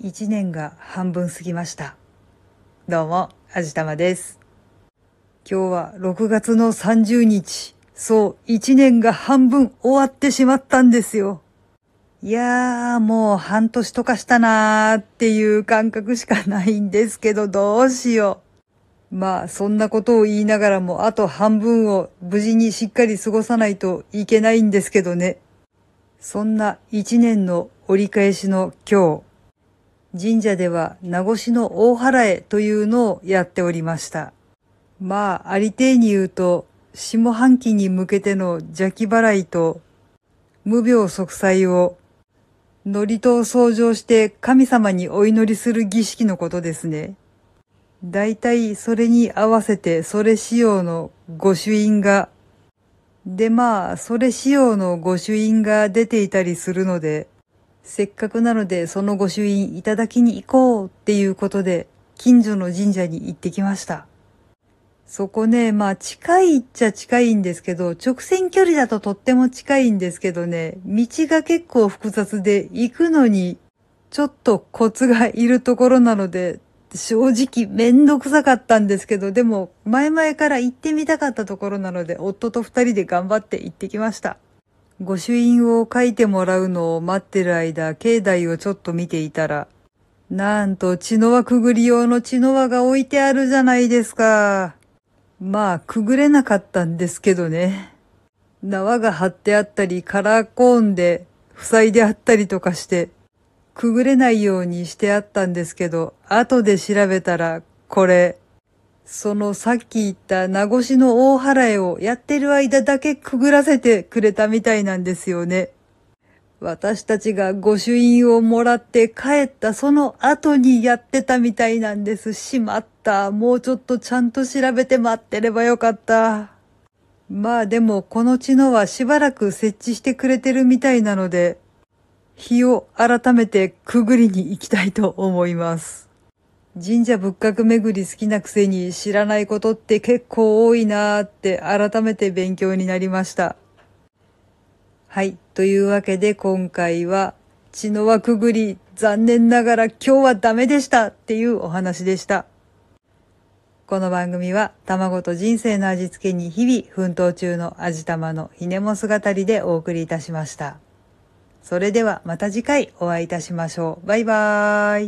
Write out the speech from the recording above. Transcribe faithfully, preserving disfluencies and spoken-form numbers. いちねんが半分過ぎました。どうも、あじたまです。今日はろくがつのさんじゅうにち、そう、いちねんが半分終わってしまったんですよ。いやー、もう半年とかしたなーっていう感覚しかないんですけど、どうしよう。まあ、そんなことを言いながらも、あと半分を無事にしっかり過ごさないといけないんですけどね。そんないちねんの折り返しの今日、神社では名護の大祓えというのをやっておりました。まあ、ありていに言うと、下半期に向けての邪気払いと、無病息災を、祝詞を奏上して神様にお祈りする儀式のことですね。だいたいそれに合わせてそれ仕様の御朱印が、でまあ、それ仕様の御朱印が出ていたりするので、せっかくなのでその御朱印いただきに行こうっていうことで近所の神社に行ってきました。そこね、まあ近いっちゃ近いんですけど、直線距離だととっても近いんですけどね、道が結構複雑で行くのにちょっとコツがいるところなので、正直めんどくさかったんですけど、でも前々から行ってみたかったところなので夫と二人で頑張って行ってきました。御朱印を書いてもらうのを待ってる間、境内をちょっと見ていたら、なんと茅の輪くぐり用の茅の輪が置いてあるじゃないですか。まあ、くぐれなかったんですけどね。縄が張ってあったり、カラーコーンで塞いであったりとかして、くぐれないようにしてあったんですけど、後で調べたら、これ、そのさっき言った名護の大祓えをやってる間だけくぐらせてくれたみたいなんですよね。私たちが御朱印をもらって帰ったその後にやってたみたいなんです。しまった。もうちょっとちゃんと調べて待ってればよかった。まあでもこの茅の輪はしばらく設置してくれてるみたいなので、日を改めてくぐりに行きたいと思います。神社仏閣巡り好きなくせに知らないことって結構多いなーって改めて勉強になりました。はい。というわけで今回は、茅の輪くぐり、残念ながら今日はダメでしたっていうお話でした。この番組は、卵と人生の味付けに日々奮闘中の味玉のひねもす語りでお送りいたしました。それではまた次回お会いいたしましょう。バイバーイ。